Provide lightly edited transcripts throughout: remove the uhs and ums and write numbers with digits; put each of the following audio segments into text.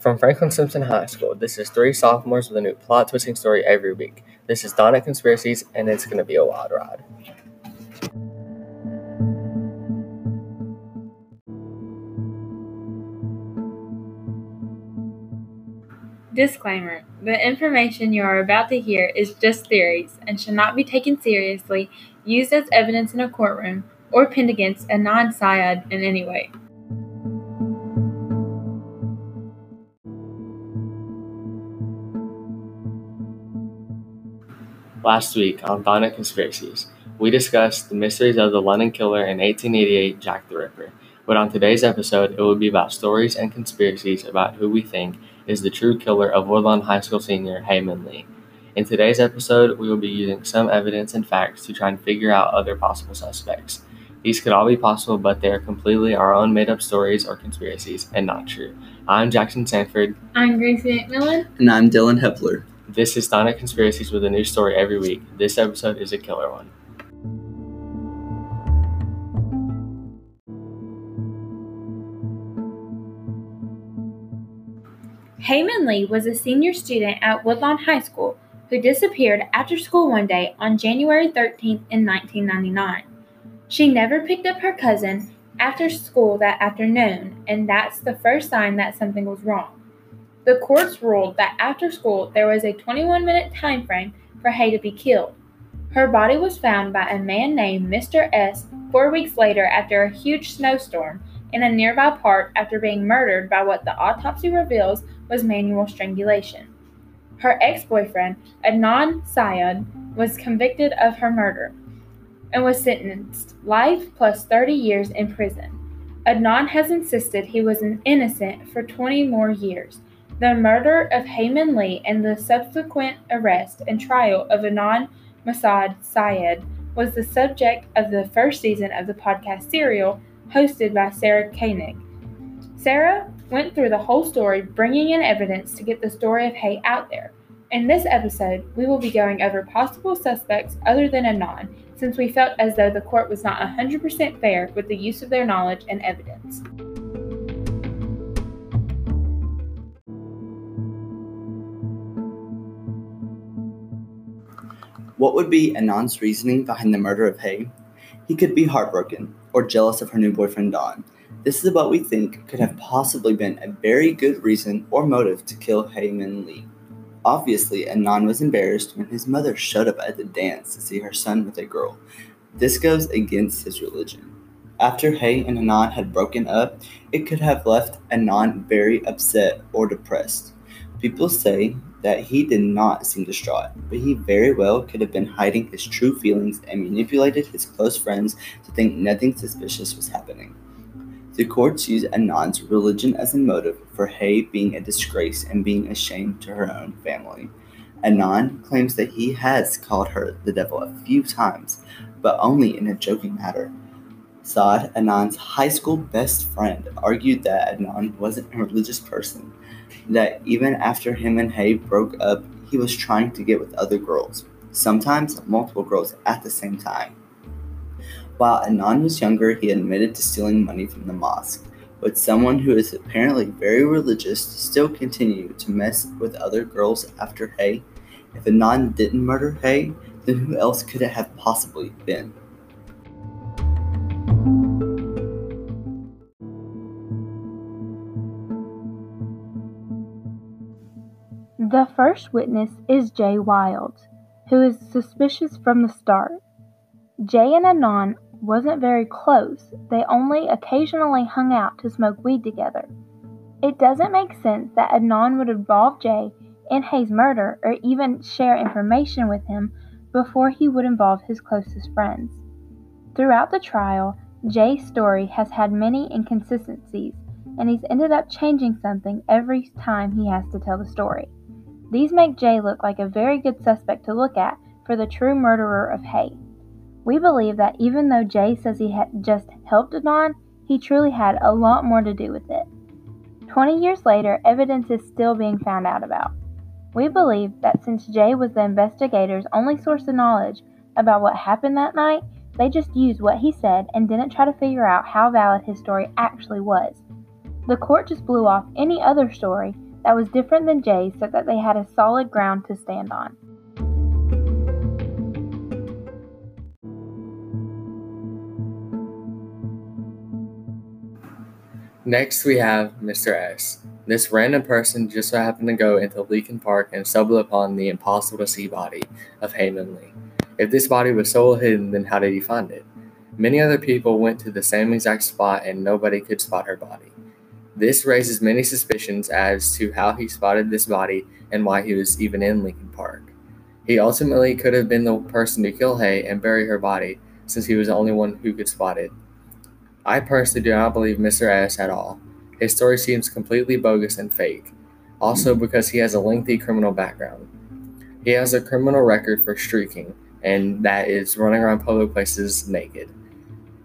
From Franklin Simpson High School, this is three sophomores with a new plot-twisting story every week. This is Donna Conspiracies, and it's going to be a wild ride. Disclaimer: the information you are about to hear is just theories and should not be taken seriously, used as evidence in a courtroom, or pinned against a non-sciad in any way. Last week on Thonic Conspiracies, we discussed the mysteries of the London killer and 1888 Jack the Ripper, but on today's episode, it will be about stories and conspiracies about who we think is the true killer of Woodlawn High School senior Hae Min Lee. In today's episode, we will be using some evidence and facts to try and figure out other possible suspects. These could all be possible, but they are completely our own made-up stories or conspiracies and not true. I'm Jackson Sanford. I'm Gracie McMillan. And I'm Dylan Hepler. This is Thonic Conspiracies with a new story every week. This episode is a killer one. Hae Min Lee was a senior student at Woodlawn High School who disappeared after school one day on January 13th in 1999. She never picked up her cousin after school that afternoon, and that's the first sign that something was wrong. The courts ruled that after school, there was a 21-minute time frame for Hae to be killed. Her body was found by a man named Mr. S 4 weeks later after a huge snowstorm in a nearby park after being murdered by what the autopsy reveals was manual strangulation. Her ex-boyfriend, Adnan Syed, was convicted of her murder and was sentenced life plus 30 years in prison. Adnan has insisted he was innocent for 20 more years. The murder of Hae Min Lee and the subsequent arrest and trial of Adnan Masud Syed was the subject of the first season of the podcast Serial, hosted by Sarah Koenig. Sarah went through the whole story, bringing in evidence to get the story of Hae out there. In this episode, we will be going over possible suspects other than Adnan, since we felt as though the court was not 100% fair with the use of their knowledge and evidence. What would be Adnan's reasoning behind the murder of Hae? He could be heartbroken or jealous of her new boyfriend Don. This is what we think could have possibly been a very good reason or motive to kill Hae Min Lee. Obviously, Adnan was embarrassed when his mother showed up at the dance to see her son with a girl. This goes against his religion. After Hae and Adnan had broken up, it could have left Adnan very upset or depressed. People say that he did not seem distraught, but he very well could have been hiding his true feelings and manipulated his close friends to think nothing suspicious was happening. The courts used Adnan's religion as a motive for Hae being a disgrace and being a shame to her own family. Adnan claims that he has called her the devil a few times, but only in a joking matter. Saad, Adnan's high school best friend, argued that Adnan wasn't a religious person, that even after him and Hae broke up, he was trying to get with other girls, sometimes multiple girls at the same time. While Adnan was younger, he admitted to stealing money from the mosque, but someone who is apparently very religious still continued to mess with other girls after Hae. If Adnan didn't murder Hae, then who else could it have possibly been? The first witness is Jay Wilde, who is suspicious from the start. Jay and Adnan wasn't very close. They only occasionally hung out to smoke weed together. It doesn't make sense that Adnan would involve Jay in Hae's murder or even share information with him before he would involve his closest friends. Throughout the trial, Jay's story has had many inconsistencies, and he's ended up changing something every time he has to tell the story. These make Jay look like a very good suspect to look at for the true murderer of Hae. We believe that even though Jay says he had just helped Adnan, he truly had a lot more to do with it. 20 years later, evidence is still being found out about. We believe that since Jay was the investigator's only source of knowledge about what happened that night, they just used what he said and didn't try to figure out how valid his story actually was. The court just blew off any other story that was different than Jay so that they had a solid ground to stand on. Next, we have Mr. S. This random person just so happened to go into Lincoln Park and stumble upon the impossible-to-see body of Hae Min Lee. If this body was so hidden, then how did he find it? Many other people went to the same exact spot and nobody could spot her body. This raises many suspicions as to how he spotted this body and why he was even in Lincoln Park. He ultimately could have been the person to kill Hae and bury her body, since he was the only one who could spot it. I personally do not believe Mr. S at all. His story seems completely bogus and fake, also because he has a lengthy criminal background. He has a criminal record for streaking, and that is running around public places naked.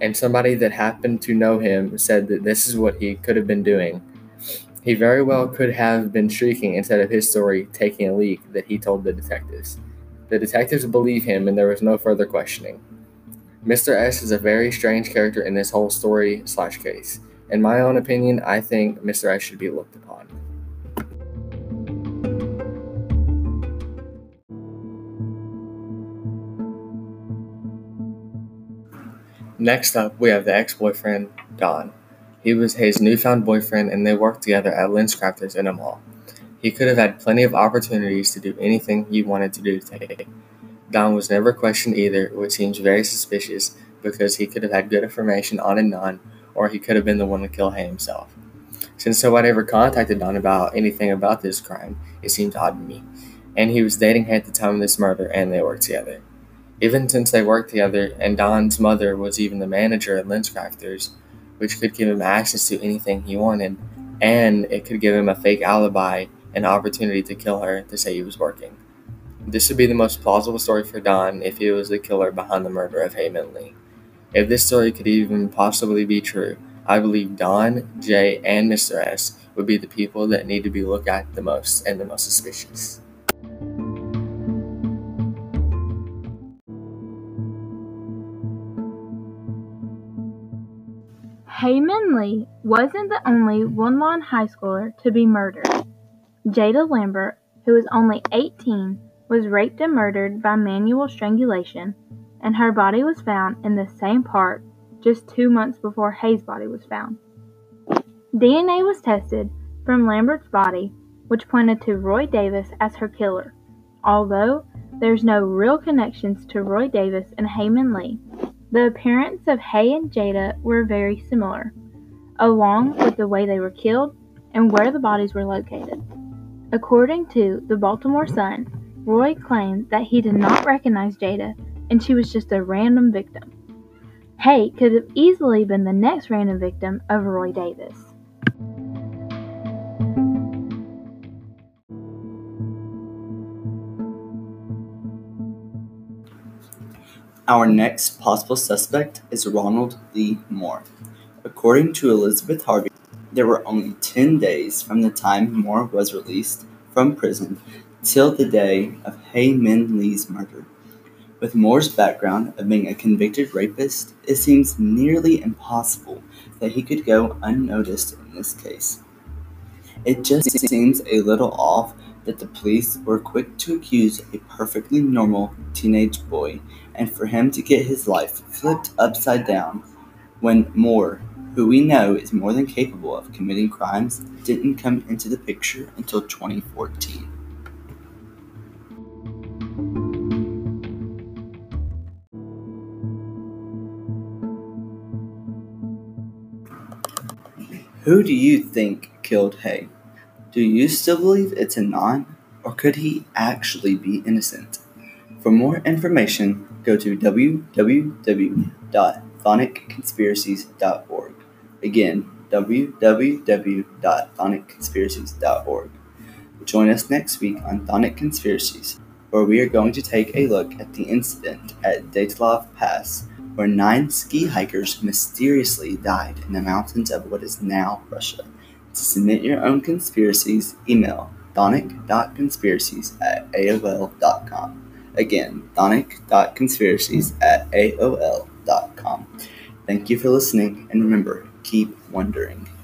And somebody that happened to know him said that this is what he could have been doing. He very well could have been streaking instead of his story taking a leak that he told the detectives. The detectives believe him, and there was no further questioning. Mr. S is a very strange character in this whole story/case. In my own opinion, I think Mr. S should be looked upon. Next up, we have the ex-boyfriend, Don. He was Hae's newfound boyfriend, and they worked together at Lenscrafters in a mall. He could have had plenty of opportunities to do anything he wanted to do today. Don was never questioned either, which seems very suspicious because he could have had good information on Adnan, or he could have been the one to kill Hae himself. Since nobody ever contacted Don about anything about this crime, it seemed odd to me. And he was dating Hae at the time of this murder, and they worked together. Even since they worked together, and Don's mother was even the manager at Lenscrafters, which could give him access to anything he wanted, and it could give him a fake alibi and opportunity to kill her to say he was working. This would be the most plausible story for Don if he was the killer behind the murder of Hae Min Lee. If this story could even possibly be true, I believe Don, Jay, and Mr. S would be the people that need to be looked at the most and the most suspicious. Hae Min Lee wasn't the only Woodlawn high schooler to be murdered. Jada Lambert, who was only 18, was raped and murdered by manual strangulation, and her body was found in the same park just 2 months before Hae's body was found. DNA was tested from Lambert's body, which pointed to Roy Davis as her killer, although there's no real connections to Roy Davis and Hae Min Lee. The appearance of Hae and Jada were very similar, along with the way they were killed and where the bodies were located. According to the Baltimore Sun, Roy claimed that he did not recognize Jada, and she was just a random victim. Hae could have easily been the next random victim of Roy Davis. Our next possible suspect is Ronald Lee Moore. According to Elizabeth Harvey, there were only 10 days from the time Moore was released from prison till the day of Hae Min Lee's murder. With Moore's background of being a convicted rapist, it seems nearly impossible that he could go unnoticed in this case. It just seems a little off that the police were quick to accuse a perfectly normal teenage boy, and for him to get his life flipped upside down when Moore, who we know is more than capable of committing crimes, didn't come into the picture until 2014. Who do you think killed Hae? Do you still believe it's Adnan, or could he actually be innocent? For more information, go to www.thonic conspiracies.org. Again, www.thonic conspiracies.org. Join us next week on Thonic Conspiracies, where we are going to take a look at the incident at Dyatlov Pass, where 9 ski hikers mysteriously died in the mountains of what is now Russia. To submit your own conspiracies, email thonic.conspiracies@aol.com. Again, thonic.conspiracies@aol.com. Thank you for listening, and remember, keep wondering.